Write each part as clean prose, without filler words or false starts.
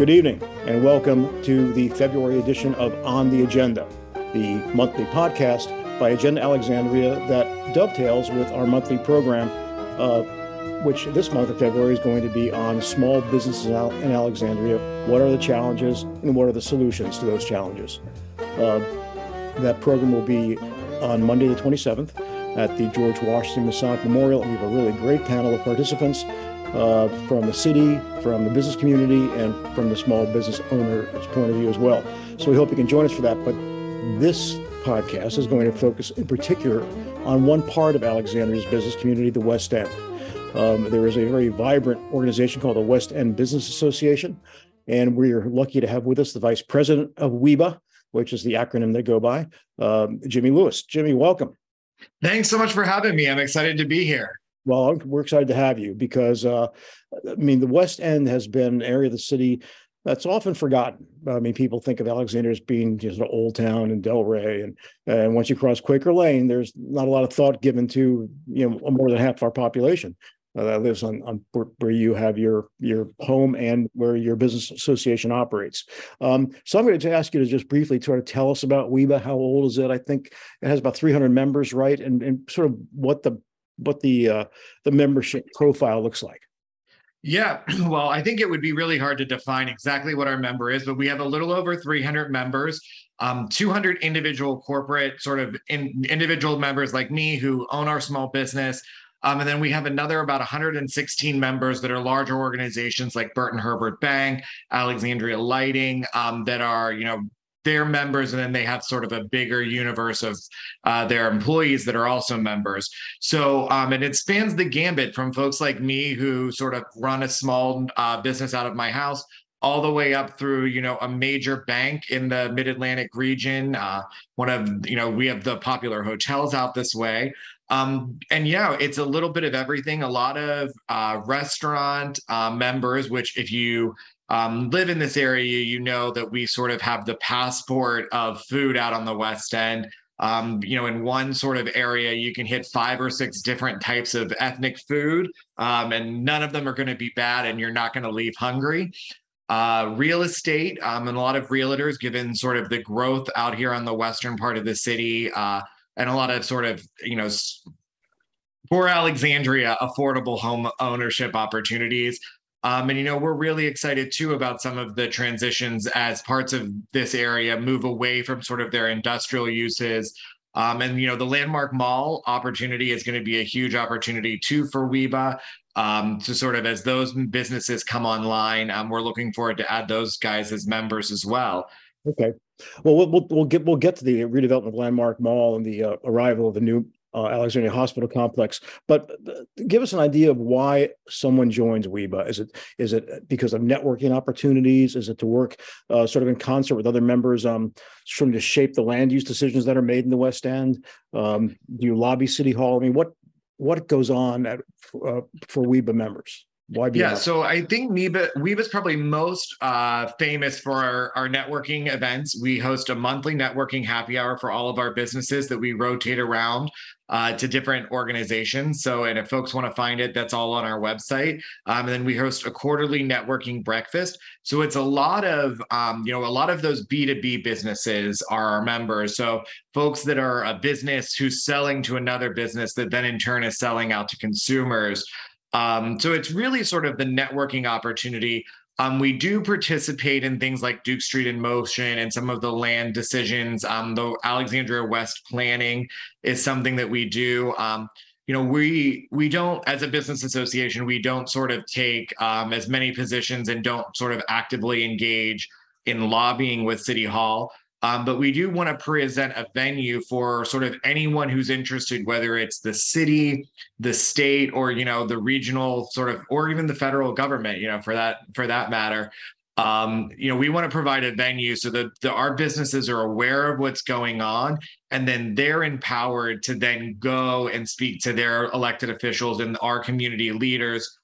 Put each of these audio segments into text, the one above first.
Good evening, and welcome to the February edition of On the Agenda, the monthly podcast by Agenda Alexandria that dovetails with our monthly program, which this month of February is going to be on small businesses in Alexandria. What are the challenges and what are the solutions to those challenges? That program will be on Monday the 27th at the George Washington Masonic Memorial. We have a really great panel of participants from the city, from the business community, and from the small business owner's point of view as well. So we hope you can join us for that. But this podcast is going to focus in particular on one part of Alexandria's business community, the West End. There is a very vibrant organization called the West End Business Association, and we are lucky to have with us the Vice President of WEBA, which is the acronym they go by, Jimmy Lewis. Jimmy, welcome. Thanks so much for having me. I'm excited to be here. Well, we're excited to have you because, the West End has been an area of the city that's often forgotten. I mean, people think of Alexandria as being just an old town in Delray, and once you cross Quaker Lane, there's not a lot of thought given to, more than half of our population that lives on where you have your home and where your business association operates. So I'm going to ask you to just briefly sort of tell us about WEBA. How old is it? I think it has about 300 members, right? And sort of what the membership profile looks like. Yeah, well, I think it would be really hard to define exactly what our member is, but we have a little over 300 members, 200 individual corporate sort of individual members like me who own our small business. And then we have another about 116 members that are larger organizations like Burton Herbert Bank, Alexandria Lighting, that are, their members, and then they have sort of a bigger universe of their employees that are also members. So, and it spans the gambit from folks like me who sort of run a small business out of my house, all the way up through, a major bank in the Mid-Atlantic region. We have the popular hotels out this way. It's a little bit of everything. A lot of restaurant members, which if you live in this area, you know that we sort of have the passport of food out on the West End. In one sort of area, you can hit 5 or 6 different types of ethnic food, and none of them are going to be bad, and you're not going to leave hungry. Real estate, and a lot of realtors, given sort of the growth out here on the western part of the city, and a lot of sort of, for Alexandria, affordable home ownership opportunities. We're really excited too about some of the transitions as parts of this area move away from sort of their industrial uses. The Landmark Mall opportunity is going to be a huge opportunity too for WEBA to sort of, as those businesses come online, we're looking forward to add those guys as members as well. Okay. Well, we'll get to the redevelopment of Landmark Mall and the arrival of the new Alexandria Hospital Complex, but give us an idea of why someone joins WEBA. Is it because of networking opportunities? Is it to work sort of in concert with other members, trying to shape the land use decisions that are made in the West End? Do you lobby City Hall? I mean, what goes on for WEBA members? Yeah, so I think WEBA is probably most famous for our networking events. We host a monthly networking happy hour for all of our businesses that we rotate around to different organizations. So, and if folks want to find it, that's all on our website. And then we host a quarterly networking breakfast. So it's a lot of, a lot of those B2B businesses are our members. So folks that are a business who's selling to another business that then in turn is selling out to consumers. So it's really sort of the networking opportunity. We do participate in things like Duke Street in Motion and some of the land decisions. The Alexandria West planning is something that we do. We don't, as a business association, we don't sort of take as many positions and don't sort of actively engage in lobbying with City Hall. But we do want to present a venue for sort of anyone who's interested, whether it's the city, the state, or, the regional sort of, or even the federal government, for that matter. We want to provide a venue so that our businesses are aware of what's going on, and then they're empowered to then go and speak to their elected officials and our community leaders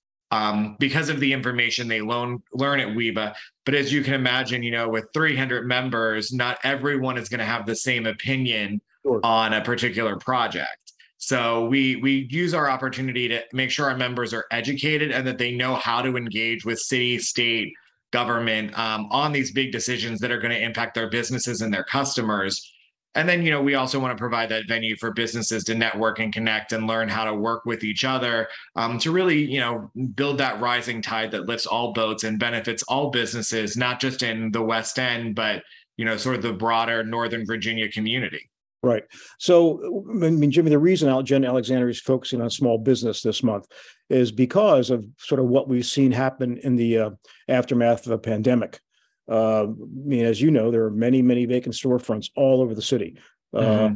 because of the information they learn at WEBA. But as you can imagine, with 300 members, not everyone is going to have the same opinion on a particular project. So we use our opportunity to make sure our members are educated and that they know how to engage with city, state, government on these big decisions that are going to impact their businesses and their customers. And then, you know, we also want to provide that venue for businesses to network and connect and learn how to work with each other to really, you know, build that rising tide that lifts all boats and benefits all businesses, not just in the West End, but, you know, sort of the broader Northern Virginia community. Right. So, I mean, Jimmy, the reason Agenda Alexandria is focusing on small business this month is because of sort of what we've seen happen in the aftermath of a pandemic. I mean, as you know, there are many, many vacant storefronts all over the city. A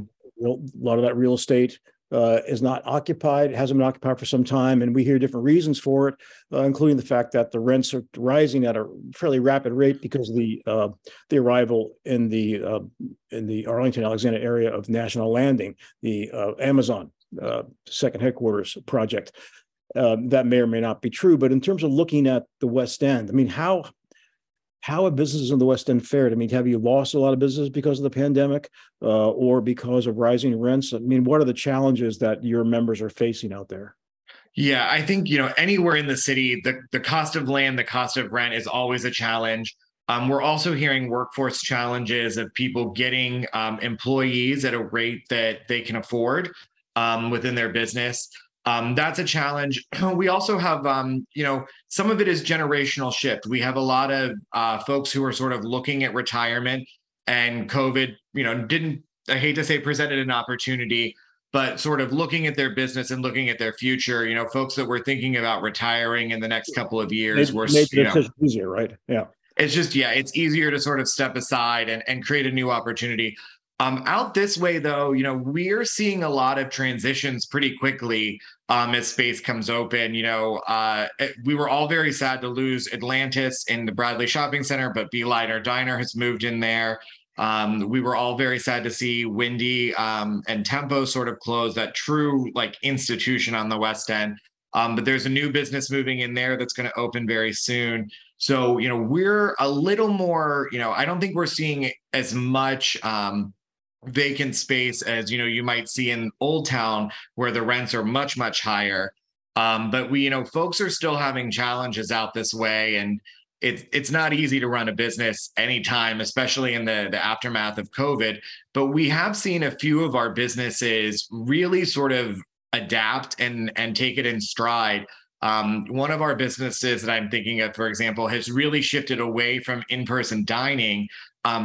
lot of that real estate is not occupied, hasn't been occupied for some time, and we hear different reasons for it, including the fact that the rents are rising at a fairly rapid rate because of the arrival in the Arlington, Alexandria area of National Landing, the Amazon second headquarters project. That may or may not be true, but in terms of looking at the West End, I mean, how have businesses in the West End fared? I mean, have you lost a lot of business because of the pandemic or because of rising rents? I mean, what are the challenges that your members are facing out there? Yeah, I think, you know, anywhere in the city, the cost of land, the cost of rent is always a challenge. We're also hearing workforce challenges of people getting employees at a rate that they can afford within their business. That's a challenge. We also have, you know, some of it is generational shift. We have a lot of folks who are sort of looking at retirement, and COVID, you know, didn't, I hate to say presented an opportunity, but sort of looking at their business and looking at their future, you know, folks that were thinking about retiring in the next couple of years were, you know, easier, right? Yeah. It's just, yeah, it's easier to sort of step aside and create a new opportunity. Out this way, though, you know, we're seeing a lot of transitions pretty quickly as space comes open. You know, we were all very sad to lose Atlantis in the Bradley Shopping Center, but Beeliner Diner has moved in there. We were all very sad to see Windy and Tempo sort of close, that true, like, institution on the West End. But there's a new business moving in there that's going to open very soon. So, you know, we're a little more, you know, I don't think we're seeing as much vacant space as, you know, you might see in Old Town, where the rents are much, much higher. But we, you know, folks are still having challenges out this way, and it's not easy to run a business anytime, especially in the aftermath of COVID. But we have seen a few of our businesses really sort of adapt and take it in stride. One of our businesses that I'm thinking of, for example, has really shifted away from in-person dining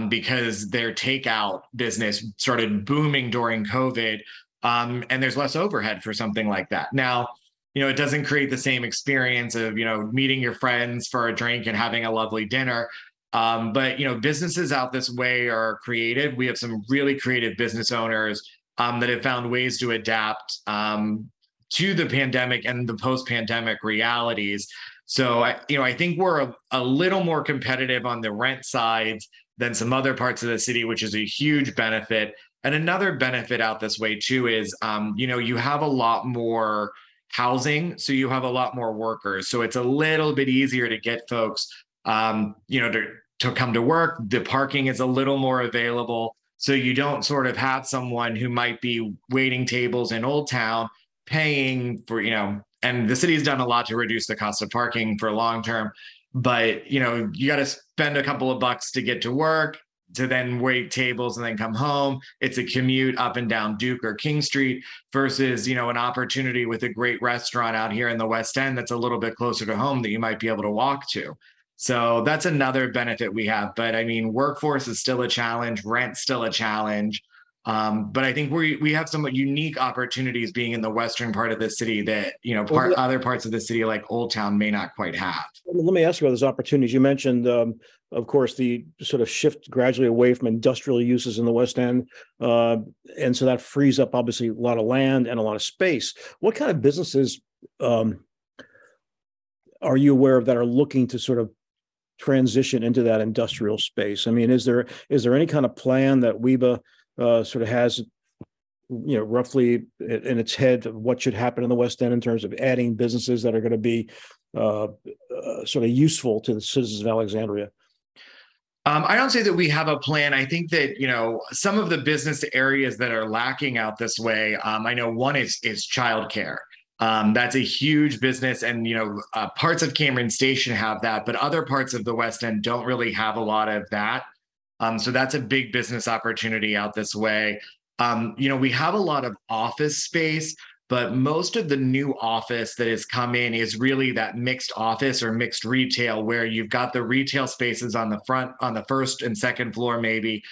because their takeout business started booming during COVID, and there's less overhead for something like that. Now, you know, it doesn't create the same experience of, you know, meeting your friends for a drink and having a lovely dinner. But, you know, businesses out this way are creative. We have some really creative business owners that have found ways to adapt to the pandemic and the post-pandemic realities. So, you know, I think we're a little more competitive on the rent side than some other parts of the city, which is a huge benefit. And another benefit out this way too is, you know, you have a lot more housing, so you have a lot more workers. So it's a little bit easier to get folks, you know, to come to work. The parking is a little more available. So you don't sort of have someone who might be waiting tables in Old Town paying for, you know, and the city's done a lot to reduce the cost of parking for long term. But, you know, you got to spend a couple of bucks to get to work, to then wait tables and then come home. It's a commute up and down Duke or King Street versus, you know, an opportunity with a great restaurant out here in the West End that's a little bit closer to home that you might be able to walk to. So that's another benefit we have. But I mean, workforce is still a challenge, rent's still a challenge. But I think we have some unique opportunities being in the western part of the city that, you know, other parts of the city like Old Town may not quite have. Let me ask you about those opportunities. You mentioned, of course, the sort of shift gradually away from industrial uses in the West End. And so that frees up, obviously, a lot of land and a lot of space. What kind of businesses are you aware of that are looking to sort of transition into that industrial space? I mean, is there any kind of plan that WEBA sort of has, you know, roughly in its head of what should happen in the West End in terms of adding businesses that are going to be sort of useful to the citizens of Alexandria? I don't say that we have a plan. I think that, you know, some of the business areas that are lacking out this way, I know one is childcare. That's a huge business, and parts of Cameron Station have that, but other parts of the West End don't really have a lot of that. So that's a big business opportunity out this way. We have a lot of office space, but most of the new office that has come in is really that mixed office or mixed retail, where you've got the retail spaces on the front, on the first and second floor maybe,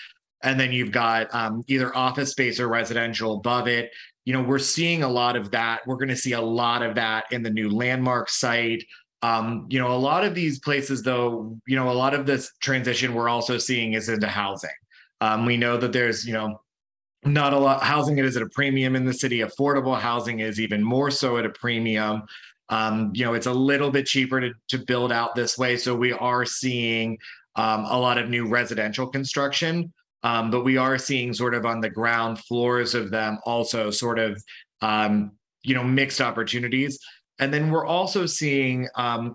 and then you've got either office space or residential above it. We're seeing a lot of that. We're going to see a lot of that in the new Landmark site. A lot of these places, though, a lot of this transition we're also seeing is into housing. We know that there's, not a lot. Housing is at a premium in the city. Affordable housing is even more so at a premium. It's a little bit cheaper to build out this way. So we are seeing a lot of new residential construction. But we are seeing sort of on the ground floors of them also sort of, mixed opportunities. And then we're also seeing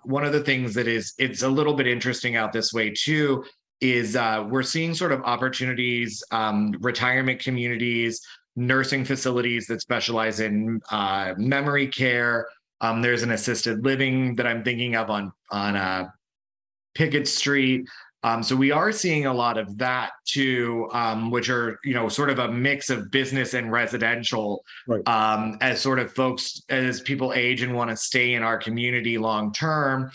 one of the things that it's a little bit interesting out this way too, is we're seeing sort of opportunities, retirement communities, nursing facilities that specialize in memory care. There's an assisted living that I'm thinking of on Pickett Street. So we are seeing a lot of that too, which are, sort of a mix of business and residential, right. As sort of folks, as people age and want to stay in our community long term.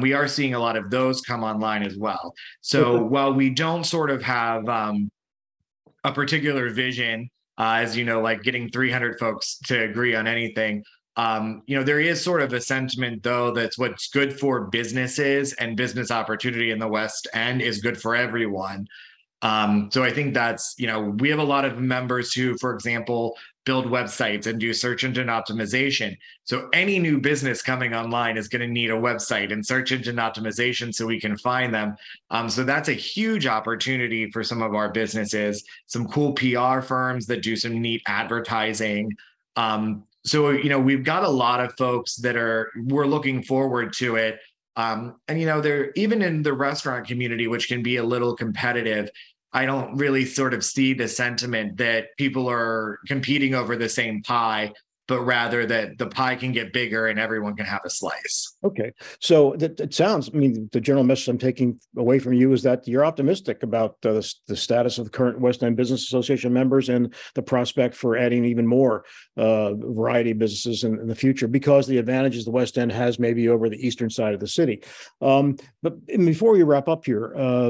We are seeing a lot of those come online as well. So while we don't sort of have a particular vision, as like getting 300 folks to agree on anything, there is sort of a sentiment, though, that's what's good for businesses and business opportunity in the West End is good for everyone. So I think that's, we have a lot of members who, for example, build websites and do search engine optimization. So any new business coming online is going to need a website and search engine optimization so we can find them. So that's a huge opportunity for some of our businesses, some cool PR firms that do some neat advertising. So, we've got a lot of folks that we're looking forward to it. They're even in the restaurant community, which can be a little competitive. I don't really sort of see the sentiment that people are competing over the same pie, but rather that the pie can get bigger and everyone can have a slice. Okay. So it sounds, the general message I'm taking away from you is that you're optimistic about the status of the current West End Business Association members and the prospect for adding even more variety of businesses in the future, because the advantages the West End has maybe over the eastern side of the city. But before we wrap up here,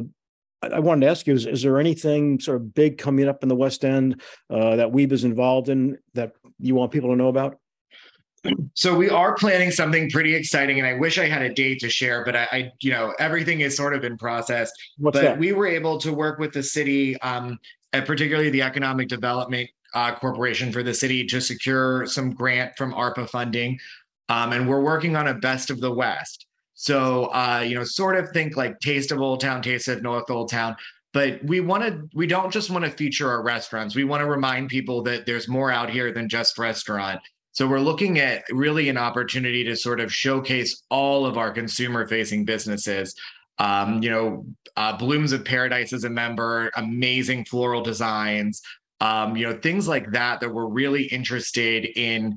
I wanted to ask you, is there anything sort of big coming up in the West End that Weeb is involved in that you want people to know about? So we are planning something pretty exciting, and I wish I had a date to share, but I everything is sort of in process. But we were able to work with the city, and particularly the Economic Development Corporation for the city, to secure some grant from ARPA funding. And we're working on a Best of the West. So, sort of think like Taste of Old Town, Taste of North Old Town, but we don't just want to feature our restaurants. We want to remind people that there's more out here than just restaurant. So we're looking at really an opportunity to sort of showcase all of our consumer facing businesses. Blooms of Paradise is a member, amazing floral designs, things like that we're really interested in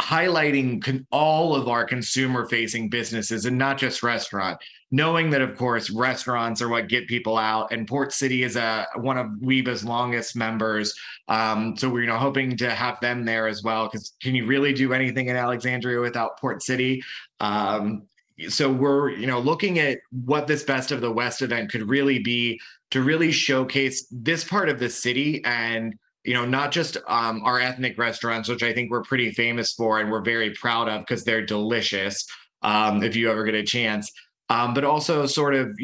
highlighting all of our consumer-facing businesses and not just restaurant, knowing that, of course, restaurants are what get people out. And Port City is one of WEBA's longest members. So we're hoping to have them there as well, because can you really do anything in Alexandria without Port City? So we're looking at what this Best of the West event could really be to really showcase this part of the city and not just our ethnic restaurants, which I think we're pretty famous for and we're very proud of because they're delicious if you ever get a chance, but also sort of,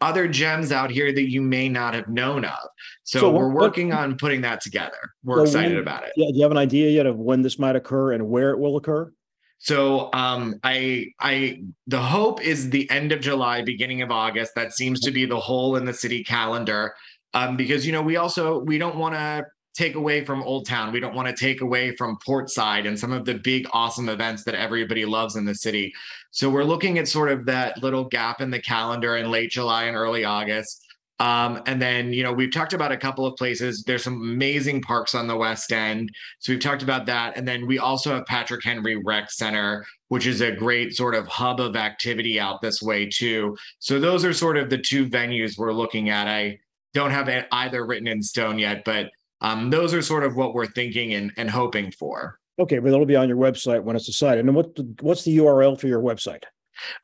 other gems out here that you may not have known of. So we're working on putting that together. We're excited about it. Yeah, do you have an idea yet of when this might occur and where it will occur? So the hope is the end of July, beginning of August. That seems to be the hole in the city calendar. Because, we don't want to take away from Old Town. We don't want to take away from Portside and some of the big, awesome events that everybody loves in the city. So we're looking at sort of that little gap in the calendar in late July and early August. And then, you know, we've talked about a couple of places. There's some amazing parks on the West End. So we've talked about that. And then we also have Patrick Henry Rec Center, which is a great sort of hub of activity out this way too. So those are sort of the two venues we're looking at. I don't have either written in stone yet, but those are sort of what we're thinking and hoping for. Okay, but it'll be on your website when it's decided. And what's the URL for your website?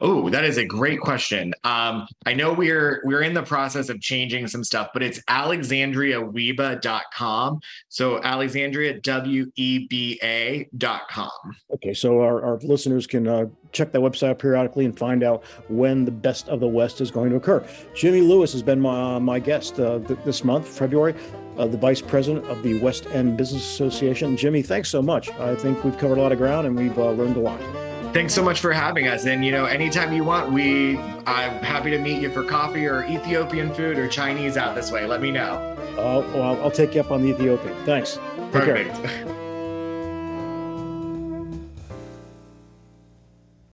Oh, that is a great question. I know we're in the process of changing some stuff, but it's alexandriaweba.com. So Alexandria, W-E-B-A.com. Okay, so our listeners can check that website periodically and find out when the Best of the West is going to occur. Jimmy Lewis has been my guest this month, February, the Vice President of the West End Business Association. Jimmy, thanks so much. I think we've covered a lot of ground and we've learned a lot. Thanks so much for having us. And, you know, anytime you want, I'm happy to meet you for coffee or Ethiopian food or Chinese out this way. Let me know. Well, I'll take you up on the Ethiopian. Thanks. Perfect. Take care.